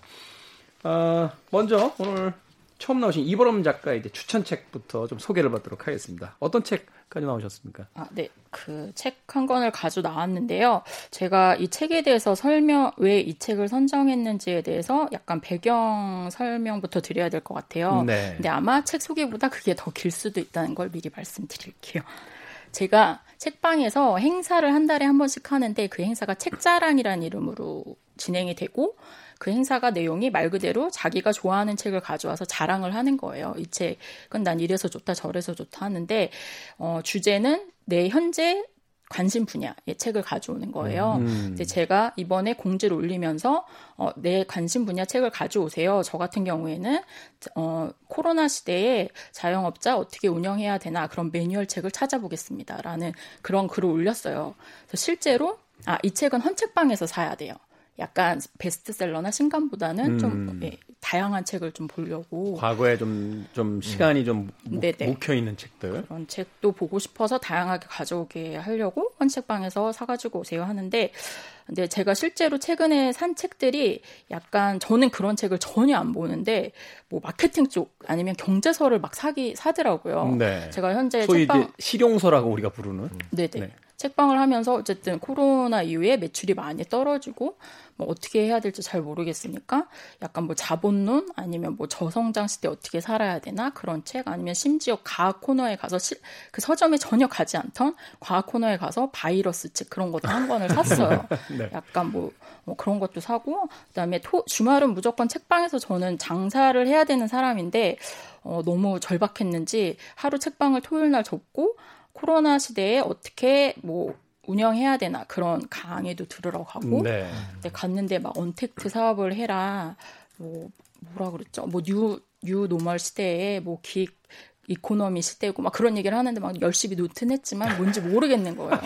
어, 먼저 오늘 처음 나오신 이보람 작가의 이제 추천책부터 좀 소개를 받도록 하겠습니다. 어떤 책까지 나오셨습니까? 아, 네. 그 책 한 권을 가져 나왔는데요. 제가 이 책에 대해서 설명, 왜 이 책을 선정했는지에 대해서 약간 배경 설명부터 드려야 될 것 같아요. 네. 근데 아마 책 소개보다 그게 더 길 수도 있다는 걸 미리 말씀드릴게요. 제가 책방에서 행사를 한 달에 한 번씩 하는데 그 행사가 책자랑이라는 이름으로 진행이 되고 그 행사가 내용이 말 그대로 자기가 좋아하는 책을 가져와서 자랑을 하는 거예요. 이 책은 난 이래서 좋다 저래서 좋다 하는데 어, 주제는 내 현재 관심 분야의 책을 가져오는 거예요. 음. 이제 제가 이번에 공지를 올리면서 어, 내 관심 분야 책을 가져오세요. 저 같은 경우에는 어, 코로나 시대에 자영업자 어떻게 운영해야 되나 그런 매뉴얼 책을 찾아보겠습니다. 라는 그런 글을 올렸어요. 그래서 실제로 아, 이 책은 헌책방에서 사야 돼요. 약간 베스트셀러나 신간보다는 음. 좀 예, 다양한 책을 좀 보려고 과거에 좀, 좀 시간이 음. 좀 묵혀있는 책들 그런 책도 보고 싶어서 다양하게 가져오게 하려고 헌책방에서 사가지고 오세요 하는데 근데 제가 실제로 최근에 산 책들이 약간 저는 그런 책을 전혀 안 보는데 뭐 마케팅 쪽 아니면 경제서를 막 사기 사더라고요. 네. 제가 현재 소위 책방... 이제 실용서라고 우리가 부르는 네네. 네. 책방을 하면서 어쨌든 코로나 이후에 매출이 많이 떨어지고 뭐 어떻게 해야 될지 잘 모르겠으니까 약간 뭐 자본론 아니면 뭐 저성장 시대 어떻게 살아야 되나 그런 책 아니면 심지어 과학 코너에 가서 시, 그 서점에 전혀 가지 않던 과학 코너에 가서 바이러스 책 그런 것도 한 권을 샀어요. 네. 약간 뭐, 뭐 그런 것도 사고 그다음에 토, 주말은 무조건 책방에서 저는 장사를 해야 되는 사람인데 어, 너무 절박했는지 하루 책방을 토요일 날 접고 코로나 시대에 어떻게 뭐 운영해야 되나 그런 강의도 들으러 가고 네. 근데 갔는데 막 언택트 사업을 해라 뭐 뭐라 그랬죠 뭐 뉴 뉴 노멀 시대에 뭐 기획 이코노미 시대고 막 그런 얘기를 하는데 막 열심히 노트는 했지만 뭔지 모르겠는 거예요.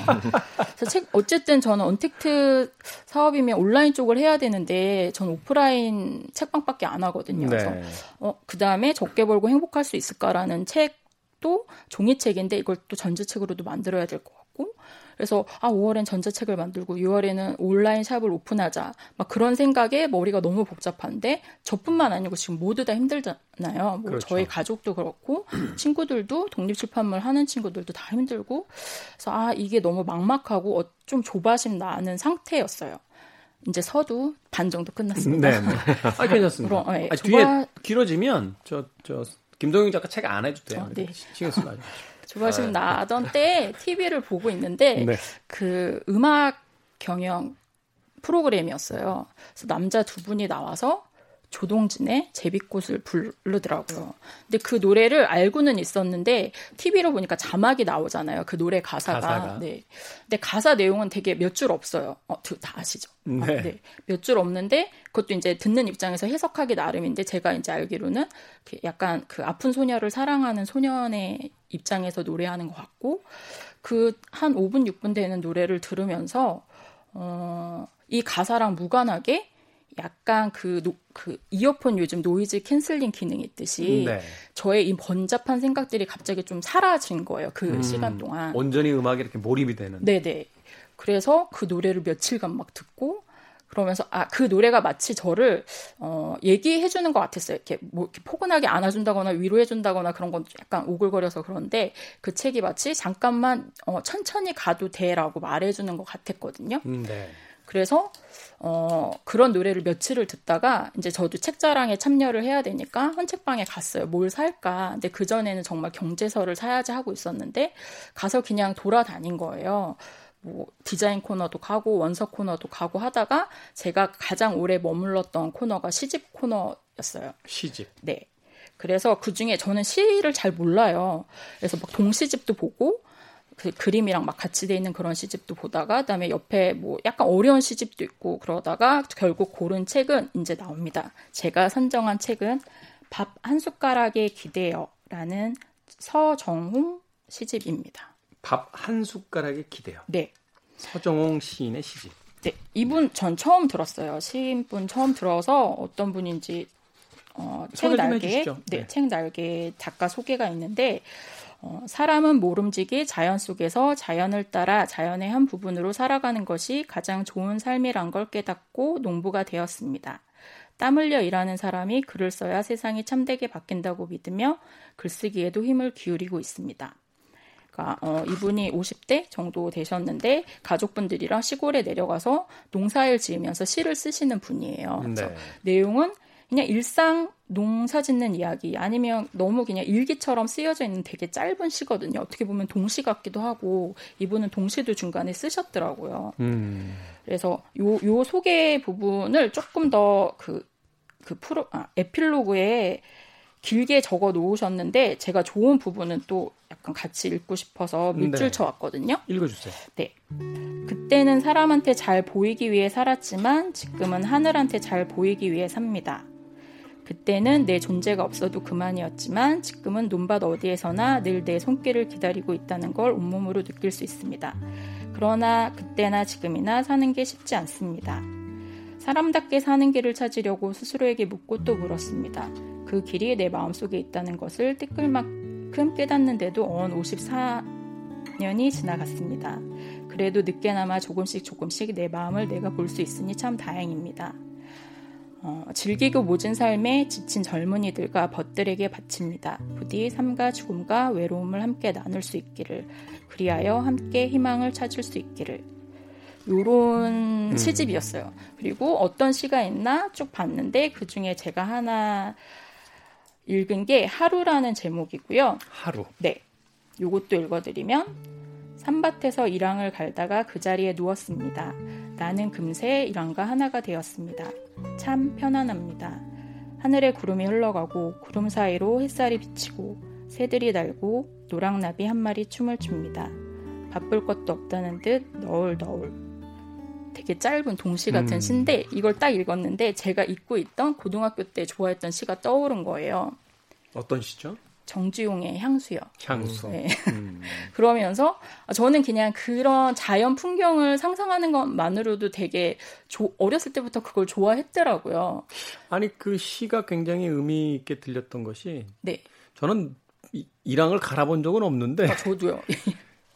그래서 책 어쨌든 저는 언택트 사업이면 온라인 쪽을 해야 되는데 전 오프라인 책방밖에 안 하거든요. 그래서 네. 어, 그 다음에 적게 벌고 행복할 수 있을까라는 책 또 종이책인데 이걸 또 전자책으로도 만들어야 될 것 같고 그래서 아 오월엔 전자책을 만들고 유월에는 온라인 샵을 오픈하자 막 그런 생각에 머리가 너무 복잡한데 저뿐만 아니고 지금 모두 다 힘들잖아요. 뭐 그렇죠. 저희 가족도 그렇고 친구들도 독립출판물 하는 친구들도 다 힘들고 그래서 아 이게 너무 막막하고 어, 좀 조바심 나는 상태였어요. 이제 서두 반 정도 끝났습니다. 네, 네. 아 괜찮습니다. 그럼, 네, 아, 조바... 뒤에 길어지면 저 저. 김동영 작가 책 안 해도 돼요. 어, 네. 신경쓰지 좋아하시면 나던 때 티비를 보고 있는데 네. 그 음악 경영 프로그램이었어요. 그래서 남자 두 분이 나와서 조동진의 제비꽃을 부르더라고요. 근데 그 노래를 알고는 있었는데 티비로 보니까 자막이 나오잖아요. 그 노래 가사가. 가사가. 네. 근데 가사 내용은 되게 몇 줄 없어요. 어, 다 아시죠? 네. 아, 네. 몇 줄 없는데 그것도 이제 듣는 입장에서 해석하기 나름인데 제가 이제 알기로는 약간 그 아픈 소녀를 사랑하는 소년의 입장에서 노래하는 것 같고 그 한 오 분, 육 분 되는 노래를 들으면서 어, 이 가사랑 무관하게 약간 그, 노, 그 이어폰 요즘 노이즈 캔슬링 기능이 있듯이 네. 저의 이 번잡한 생각들이 갑자기 좀 사라진 거예요. 그 음, 시간 동안. 온전히 음악에 이렇게 몰입이 되는. 네네. 그래서 그 노래를 며칠간 막 듣고 그러면서 아, 그 노래가 마치 저를 어, 얘기해 주는 것 같았어요. 이렇게, 뭐, 이렇게 포근하게 안아준다거나 위로해 준다거나 그런 건 약간 오글거려서 그런데 그 책이 마치 잠깐만 어, 천천히 가도 돼라고 말해주는 것 같았거든요. 네. 그래서 어, 그런 노래를 며칠을 듣다가 이제 저도 책자랑에 참여를 해야 되니까 헌책방에 갔어요. 뭘 살까? 근데 그전에는 정말 경제서를 사야지 하고 있었는데 가서 그냥 돌아다닌 거예요. 뭐 디자인 코너도 가고 원서 코너도 가고 하다가 제가 가장 오래 머물렀던 코너가 시집 코너였어요. 시집. 네. 그래서 그중에 저는 시를 잘 몰라요. 그래서 막 동시집도 보고 그 그림이랑 막 같이 돼 있는 그런 시집도 보다가 그다음에 옆에 뭐 약간 어려운 시집도 있고 그러다가 결국 고른 책은 이제 나옵니다. 제가 선정한 책은 밥 한 숟가락에 기대요라는 서정홍 시집입니다. 밥 한 숟가락에 기대요. 네. 서정홍 시인의 시집. 네. 이분 전 처음 들었어요. 시인분 처음 들어서 어떤 분인지 어, 책 날개에 네, 네. 책 날개에 작가 소개가 있는데 어, 사람은 모름지기 자연 속에서 자연을 따라 자연의 한 부분으로 살아가는 것이 가장 좋은 삶이란 걸 깨닫고 농부가 되었습니다. 땀 흘려 일하는 사람이 글을 써야 세상이 참되게 바뀐다고 믿으며 글쓰기에도 힘을 기울이고 있습니다. 그러니까 어, 이분이 오십 대 정도 되셨는데 가족분들이랑 시골에 내려가서 농사일 지으면서 시를 쓰시는 분이에요. 네. 그래서 내용은 그냥 일상 농사 짓는 이야기 아니면 너무 그냥 일기처럼 쓰여져 있는 되게 짧은 시거든요. 어떻게 보면 동시 같기도 하고 이분은 동시도 중간에 쓰셨더라고요. 음. 그래서 요, 요 소개 부분을 조금 더 그, 그 프로, 아, 에필로그에 길게 적어 놓으셨는데 제가 좋은 부분은 또 약간 같이 읽고 싶어서 밑줄 네. 쳐왔거든요. 읽어주세요. 네. 그때는 사람한테 잘 보이기 위해 살았지만 지금은 하늘한테 잘 보이기 위해 삽니다. 그때는 내 존재가 없어도 그만이었지만 지금은 논밭 어디에서나 늘 내 손길을 기다리고 있다는 걸 온몸으로 느낄 수 있습니다. 그러나 그때나 지금이나 사는 게 쉽지 않습니다. 사람답게 사는 길을 찾으려고 스스로에게 묻고 또 물었습니다. 그 길이 내 마음속에 있다는 것을 뜨끌만큼 깨닫는데도 어언 오십사 년이 지나갔습니다. 그래도 늦게나마 조금씩 조금씩 내 마음을 내가 볼 수 있으니 참 다행입니다. 어, 즐기고 모진 삶에 지친 젊은이들과 벗들에게 바칩니다. 부디 삶과 죽음과 외로움을 함께 나눌 수 있기를, 그리하여 함께 희망을 찾을 수 있기를. 요런 음. 시집이었어요. 그리고 어떤 시가 있나 쭉 봤는데 그중에 제가 하나 읽은 게 하루라는 제목이고요. 하루. 네. 요것도 읽어드리면 산밭에서 이랑을 갈다가 그 자리에 누웠습니다. 나는 금세 이랑과 하나가 되었습니다. 참 편안합니다. 하늘에 구름이 흘러가고 구름 사이로 햇살이 비치고 새들이 날고 노랑나비 한 마리 춤을 춥니다. 바쁠 것도 없다는 듯 너울너울. 되게 짧은 동시 같은 음. 시인데 이걸 딱 읽었는데 제가 읽고 있던 고등학교 때 좋아했던 시가 떠오른 거예요. 어떤 시죠? 정주용의 향수요. 향수. 네. 음. 그러면서 저는 그냥 그런 자연 풍경을 상상하는 것만으로도 되게 조, 어렸을 때부터 그걸 좋아했더라고요. 아니 그 시가 굉장히 의미 있게 들렸던 것이 네. 저는 이, 이랑을 갈아본 적은 없는데 아, 저도요.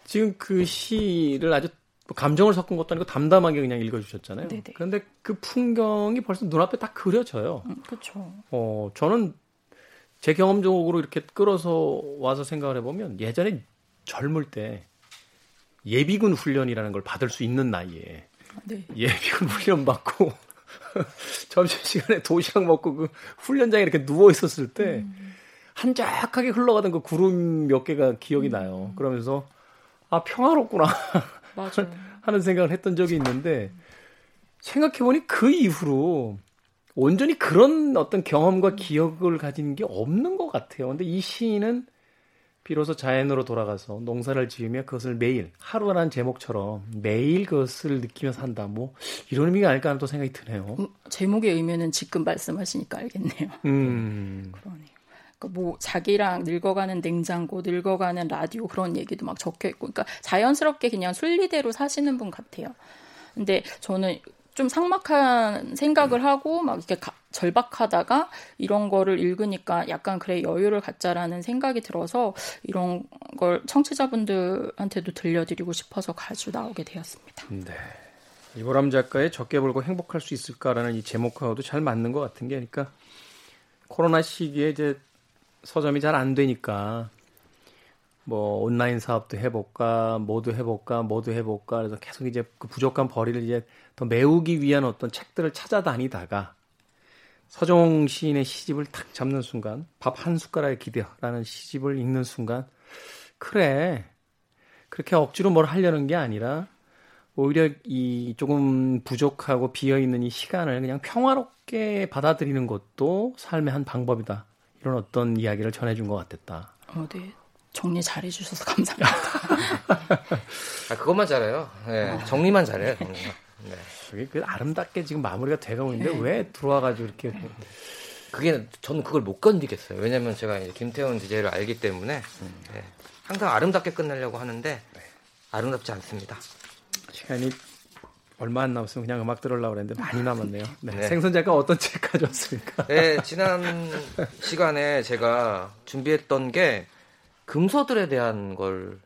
지금 그 시를 아주 감정을 섞은 것도 아니고 담담하게 그냥 읽어주셨잖아요. 네네. 그런데 그 풍경이 벌써 눈앞에 딱 그려져요. 음, 그렇죠. 어, 저는 제 경험적으로 이렇게 끌어서 와서 생각을 해보면 예전에 젊을 때 예비군 훈련이라는 걸 받을 수 있는 나이에 네. 예비군 훈련 받고 점심시간에 도시락 먹고 그 훈련장에 이렇게 누워있었을 때 음. 한적하게 흘러가던 그 구름 몇 개가 기억이 음. 나요. 그러면서 아 평화롭구나 맞아요. 하는 생각을 했던 적이 있는데 생각해보니 그 이후로 온전히 그런 어떤 경험과 기억을 가진 게 없는 것 같아요. 근데 이 시인은 비로소 자연으로 돌아가서 농사를 지으며 그것을 매일 하루라는 제목처럼 매일 그것을 느끼며 산다. 뭐 이런 의미가 아닐까 하는 또 생각이 드네요. 음, 제목의 의미는 지금 말씀하시니까 알겠네요. 음. 그러네요. 그러니까 뭐 자기랑 늙어가는 냉장고, 늙어가는 라디오 그런 얘기도 막 적혀 있고, 그러니까 자연스럽게 그냥 순리대로 사시는 분 같아요. 근데 저는 좀 삭막한 생각을 하고 막 이렇게 가, 절박하다가 이런 거를 읽으니까 약간 그래 여유를 갖자라는 생각이 들어서 이런 걸 청취자분들한테도 들려드리고 싶어서 가지고 나오게 되었습니다. 네. 이보람 작가의 적게 벌고 행복할 수 있을까라는 이 제목하고도 잘 맞는 것 같은 게, 그러니까 코로나 시기에 이제 서점이 잘 안 되니까 뭐 온라인 사업도 해볼까, 뭐도 해볼까, 뭐도 해볼까. 그래서 계속 이제 그 부족한 벌이를 이제 더 메우기 위한 어떤 책들을 찾아다니다가 서정홍 시인의 시집을 탁 잡는 순간, 밥 한 숟가락에 기대라는 시집을 읽는 순간, 그래 그렇게 억지로 뭘 하려는 게 아니라 오히려 이 조금 부족하고 비어 있는 이 시간을 그냥 평화롭게 받아들이는 것도 삶의 한 방법이다. 이런 어떤 이야기를 전해준 것 같았다. 어, 네. 정리 잘해주셔서 감사합니다. 아, 그것만 잘해요. 네, 정리만 잘해요. 네. 그 아름답게 지금 마무리가 돼가고 있는데 네. 왜 들어와가지고 이렇게 네. 그게 저는 그걸 못 견디겠어요. 왜냐하면 제가 이제 김태훈 디제이를 알기 때문에 음. 네. 항상 아름답게 끝내려고 하는데 네. 아름답지 않습니다. 시간이 얼마 안 남았으면 그냥 음악 들으려고 했는데 많이 남았네요. 네. 네. 생선 작가 어떤 책 가져왔습니까? 네, 지난 시간에 제가 준비했던 게 금서들에 대한 걸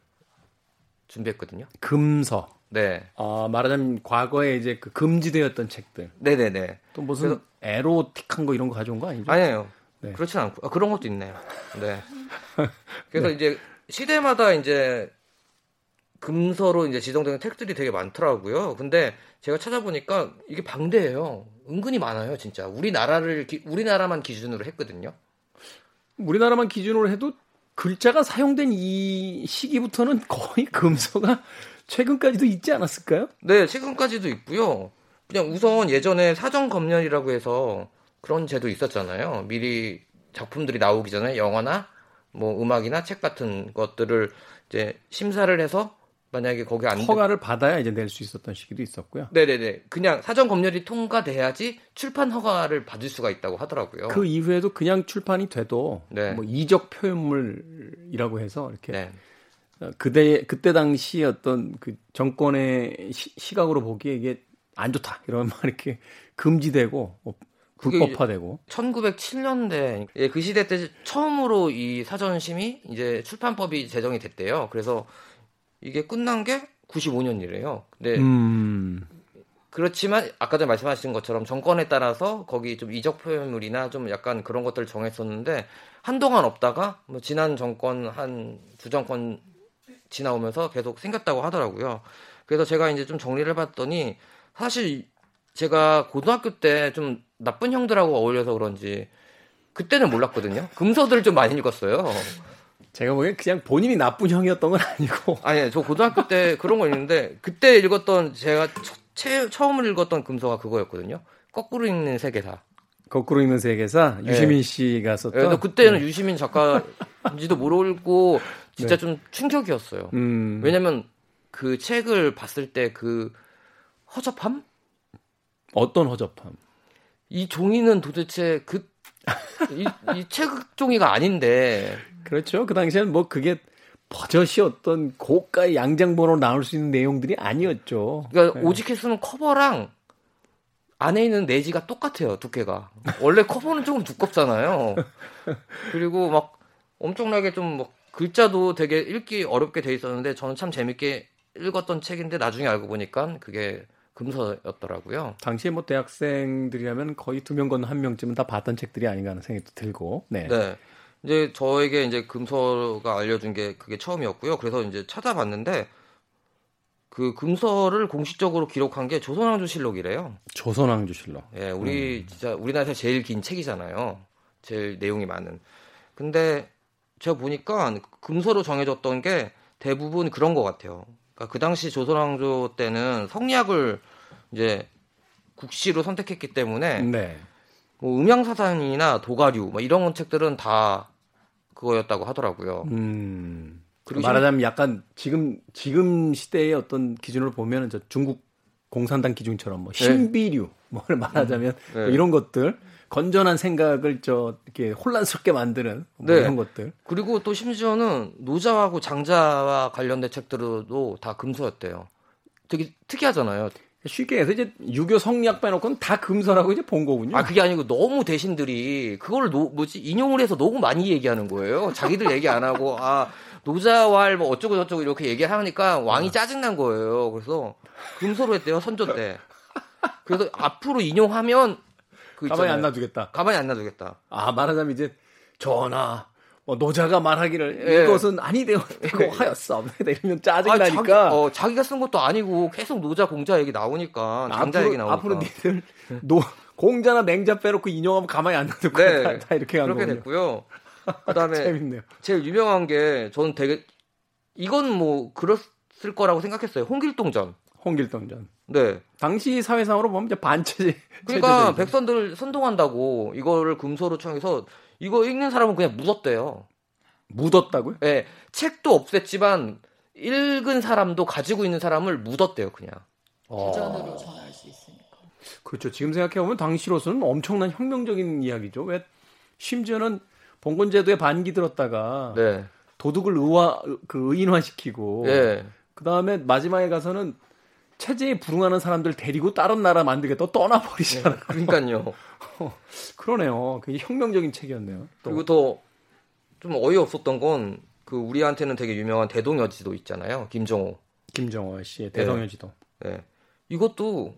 준비했거든요. 금서. 네. 아, 말하자면 과거에 이제 그 금지되었던 책들. 네네네. 또 무슨 그래서... 에로틱한 거 이런 거 가져온 거 아니죠? 아니에요. 네. 그렇진 않고. 아, 그런 것도 있네요. 네. 그래서 네. 이제 시대마다 이제 금서로 이제 지정되는 책들이 되게 많더라고요. 근데 제가 찾아보니까 이게 방대해요. 은근히 많아요, 진짜. 우리나라를 기, 우리나라만 기준으로 했거든요. 우리나라만 기준으로 해도 글자가 사용된 이 시기부터는 거의 금서가 최근까지도 있지 않았을까요? 네, 최근까지도 있고요. 그냥 우선 예전에 사전검열이라고 해서 그런 제도 있었잖아요. 미리 작품들이 나오기 전에 영화나 뭐 음악이나 책 같은 것들을 이제 심사를 해서 만약에 거기 안 허가를 되... 받아야 이제 낼 수 있었던 시기도 있었고요. 네네네. 그냥 사전 검열이 통과돼야지 출판 허가를 받을 수가 있다고 하더라고요. 그 이후에도 그냥 출판이 돼도 네. 뭐 이적 표현물이라고 해서 이렇게 네. 그때 그때 당시 어떤 그 정권의 시, 시각으로 보기에 이게 안 좋다 이런 말 이렇게 금지되고 뭐 불법화되고. 천구백칠 년대 예, 그 시대 때 처음으로 이 사전심이 이제 출판법이 제정이 됐대요. 그래서 이게 끝난 게 구십오 년이래요. 근데 음. 그렇지만 아까 전에 말씀하신 것처럼 정권에 따라서 거기 좀 이적 표현물이나 좀 약간 그런 것들을 정했었는데 한동안 없다가 뭐 지난 정권 한 두 정권 지나오면서 계속 생겼다고 하더라고요. 그래서 제가 이제 좀 정리를 봤더니 사실 제가 고등학교 때 좀 나쁜 형들하고 어울려서 그런지 그때는 몰랐거든요. 금서들을 좀 많이 읽었어요. 제가 보기엔 그냥 본인이 나쁜 형이었던 건 아니고. 아니, 저 고등학교 때 그런 거 있는데, 그때 읽었던, 제가 처, 처음 읽었던 금서가 그거였거든요. 거꾸로 읽는 세계사. 거꾸로 읽는 세계사? 네. 유시민 씨가 썼던? 네, 그때는 네. 유시민 작가인지도 모르고, 진짜 네. 좀 충격이었어요. 음. 왜냐면 그 책을 봤을 때 그 허접함? 어떤 허접함? 이 종이는 도대체 그, 이, 이 책 종이가 아닌데. 그렇죠. 그 당시에는 뭐 그게 버젓이 어떤 고가의 양장본으로 나올 수 있는 내용들이 아니었죠. 그러니까 네. 오직 해수는 커버랑 안에 있는 내지가 똑같아요. 두께가. 원래 커버는 조금 두껍잖아요. 그리고 막 엄청나게 좀 막 글자도 되게 읽기 어렵게 돼 있었는데 저는 참 재밌게 읽었던 책인데 나중에 알고 보니까 그게 금서였더라고요. 당시에 뭐 대학생들이라면 거의 두 명 건너 한 명쯤은 다 봤던 책들이 아닌가 하는 생각도 들고. 네. 네. 이제 저에게 이제 금서가 알려준 게 그게 처음이었고요. 그래서 이제 찾아봤는데 그 금서를 공식적으로 기록한 게 조선왕조실록이래요. 조선왕조실록. 예, 우리 음. 진짜 우리나라에서 제일 긴 책이잖아요. 제일 내용이 많은. 근데 제가 보니까 금서로 정해졌던 게 대부분 그런 것 같아요. 그러니까 그 당시 조선왕조 때는 성리학을 이제 국시로 선택했기 때문에. 네. 뭐 음양사상이나 도가류 이런 책들은 다 그거였다고 하더라고요. 음, 그리고 말하자면 약간 지금 지금 시대의 어떤 기준으로 보면은 저 중국 공산당 기준처럼 뭐 신비류, 뭐 네. 말하자면 네. 뭐 이런 것들 건전한 생각을 저 이렇게 혼란스럽게 만드는 뭐 네. 이런 것들. 그리고 또 심지어는 노자하고 장자와 관련된 책들도 다 금서였대요. 되게 특이하잖아요. 쉽게 해서 이제 유교 성리학 빼놓고는 다 금서라고 이제 본 거군요. 아, 그게 아니고 너무 대신들이 그걸 노, 뭐지 인용을 해서 너무 많이 얘기하는 거예요. 자기들 얘기 안 하고 아 노자왈 뭐 어쩌고 저쩌고 이렇게 얘기하니까 왕이 어. 짜증난 거예요. 그래서 금서로 했대요. 선조 때. 그래서 앞으로 인용하면 그 가만히 안 놔두겠다. 가만히 안 놔두겠다. 아, 말하자면 이제 전하. 뭐 노자가 말하기를 예. 이것은 아니되고 하였어. 이러면 짜증나니까. 아, 자기, 어, 자기가 쓴 것도 아니고 계속 노자 공자 얘기 나오니까 장자 앞으로, 얘기 나오니까. 앞으로 니들 노, 공자나 맹자 빼놓고 인용하면 가만히 안 놔둘 거야. 네. 다 이렇게 그렇게 거군요. 됐고요. 그다음에 재밌네요. 제일 유명한 게 저는 되게 이건 뭐 그랬을 거라고 생각했어요. 홍길동전. 홍길동전. 네. 당시 사회상으로 보면 이제 반체제. 그러니까 백선들을 선동한다고 이거를 금서로 청해서 이거 읽는 사람은 그냥 묻었대요. 묻었다고요? 네. 책도 없앴지만 읽은 사람도 가지고 있는 사람을 묻었대요. 그냥. 대전으로 전할 수 있으니까. 그렇죠. 지금 생각해보면 당시로서는 엄청난 혁명적인 이야기죠. 왜 심지어는 봉건제도에 반기 들었다가 네. 도둑을 의화, 그 의인화시키고 네. 그다음에 마지막에 가서는 체제에 불응하는 사람들 데리고 다른 나라 만들겠다 떠나버리잖아요. 네. 그러니까요. 어, 그러네요. 그게 혁명적인 책이었네요. 또. 그리고 더 좀 어이없었던 건 그 우리한테는 되게 유명한 대동여지도 있잖아요. 김정호. 김정호 씨의 대동여지도. 네. 네. 이것도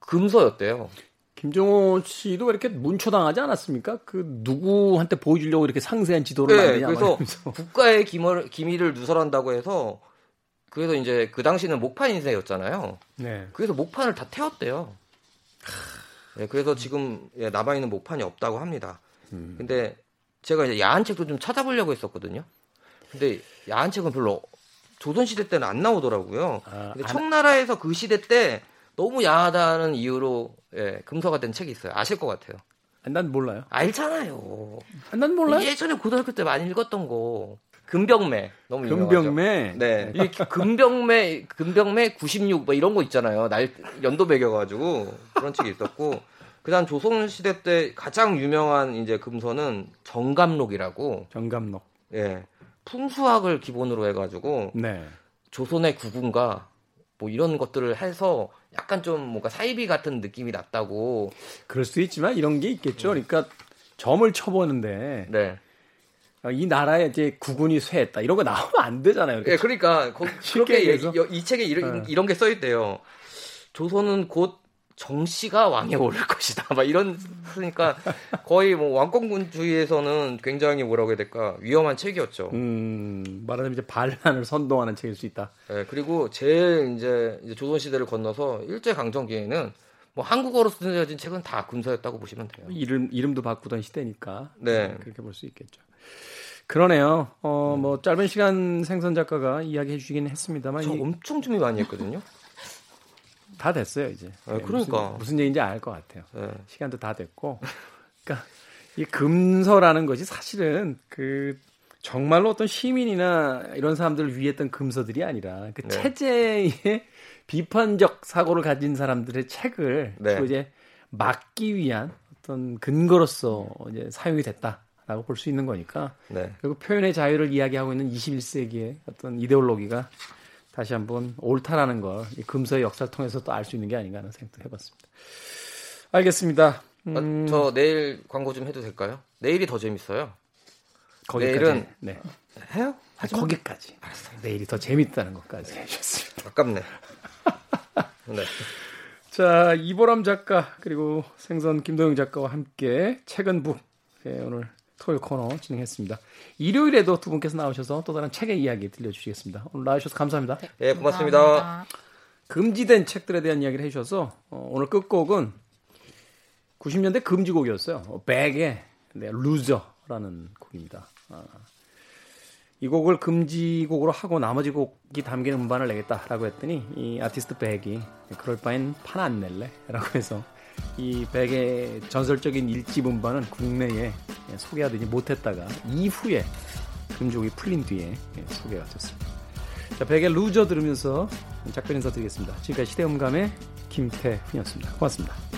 금서였대요. 김정호 씨도 이렇게 문초당하지 않았습니까? 그 누구한테 보여주려고 이렇게 상세한 지도를 네, 만드냐. 그래서 말하면서. 국가의 기밀, 기밀을 누설한다고 해서 그래서 이제 그 당시는 목판 인쇄였잖아요. 네. 그래서 목판을 다 태웠대요. 네, 그래서 지금 남아있는 목판이 없다고 합니다. 음. 근데 제가 이제 야한 책도 좀 찾아보려고 했었거든요. 근데 야한 책은 별로 조선시대 때는 안 나오더라고요. 아, 근데 청나라에서 안... 그 시대 때 너무 야하다는 이유로 예, 금서가 된 책이 있어요. 아실 것 같아요. 난 몰라요. 알잖아요. 난 몰라요. 예전에 고등학교 때 많이 읽었던 거. 금병매. 너무 유명하죠. 금병매. 네. 이 금병매, 금병매 구십육 뭐 이런 거 있잖아요. 날 연도 매겨가지고 그런 책이 있었고. 그다음 조선시대 때 가장 유명한 이제 금서는 정감록이라고. 정감록. 예. 풍수학을 기본으로 해가지고 네. 조선의 구군과 뭐 이런 것들을 해서 약간 좀 뭔가 사이비 같은 느낌이 났다고. 그럴 수도 있지만 이런 게 있겠죠. 그러니까 점을 쳐보는데 네. 이 나라에 이제 구군이 쇠했다 이런 거 나오면 안 되잖아요. 예, 그러니까 거, 그렇게 얘기, 이 책에 이런, 어. 이런 게 써있대요. 조선은 곧 정씨가 왕에 오를 것이다. 막 이런 그러니까 거의 뭐 왕권군주의에서는 굉장히 뭐라고 해야 될까 위험한 책이었죠. 음, 말하자면 이제 반란을 선동하는 책일 수 있다. 네, 그리고 제일 이제, 이제 조선 시대를 건너서 일제 강점기에는 뭐 한국어로 쓰여진 책은 다 금서였다고 보시면 돼요. 이름 이름도 바꾸던 시대니까. 네, 네 그렇게 볼 수 있겠죠. 그러네요. 어, 음. 뭐 짧은 시간 생선 작가가 이야기해 주시긴 했습니다만 저 이... 엄청 준비 많이 했거든요. 다 됐어요 이제. 아, 그러니까 무슨, 무슨 얘기인지 알 것 같아요. 네. 시간도 다 됐고, 그러니까 이 금서라는 것이 사실은 그 정말로 어떤 시민이나 이런 사람들을 위했던 금서들이 아니라 그 네. 체제의 비판적 사고를 가진 사람들의 책을 네. 주로 이제 막기 위한 어떤 근거로서 이제 사용이 됐다라고 볼 수 있는 거니까. 네. 그리고 표현의 자유를 이야기하고 있는 이십일 세기의 어떤 이데올로기가. 다시 한번 옳다라는 걸 이 금서의 역사를 통해서 또 알 수 있는 게 아닌가 하는 생각도 해봤습니다. 알겠습니다. 음... 아, 저 내일 광고 좀 해도 될까요? 내일이 더 재밌어요. 거기까지. 내일은 네. 해요? 하지만... 거기까지. 알았어요. 내일이 더 재밌다는 것까지 해주셨습니다. 아깝네. 네. 자, 이보람 작가 그리고 생선 김동영 작가와 함께 책은부 네, 오늘 토요일 코너 진행했습니다. 일요일에도 두 분께서 나오셔서 또 다른 책의 이야기 들려주시겠습니다. 오늘 나와주셔서 감사합니다. 네, 네 고맙습니다. 감사합니다. 금지된 책들에 대한 이야기를 해주셔서 어, 오늘 끝곡은 구십 년대 금지곡이었어요. 어, 백의 네, 루저라는 곡입니다. 아, 이 곡을 금지곡으로 하고 나머지 곡이 담긴 음반을 내겠다라고 했더니 이 아티스트 백이 그럴 바엔 판 안 낼래? 라고 해서 이 백의 전설적인 일집 음반은 국내에 소개하더니 못했다가 이후에 금지곡이 풀린 뒤에 소개가 됐습니다. 자, 백의 루저 들으면서 작별 인사드리겠습니다. 지금까지 시대음감의 김태훈이었습니다. 고맙습니다.